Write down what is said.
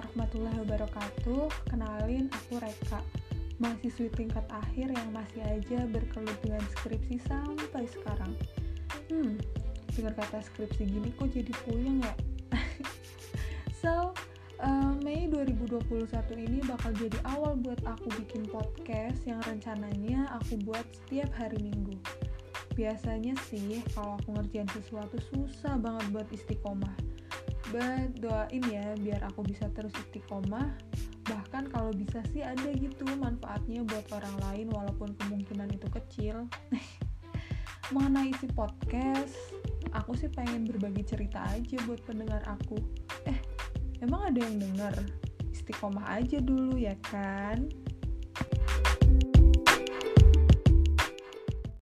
warahmatullahi wabarakatuh. Kenalin, aku Reka, mahasiswi tingkat akhir yang masih aja berkelut dengan skripsi sampai sekarang. Dengar kata skripsi gini kok jadi puyeng ya? So, Mei 2021 ini bakal jadi awal buat aku bikin podcast yang rencananya aku buat setiap hari Minggu. Biasanya sih kalau aku ngerjain sesuatu susah banget buat istiqomah, but doain ya biar aku bisa terus istiqomah. Bahkan kalau bisa sih ada gitu manfaatnya buat orang lain walaupun kemungkinan itu kecil. Mengenai isi podcast, aku sih pengen berbagi cerita aja buat pendengar aku. Emang ada yang denger? Istiqomah aja dulu ya kan?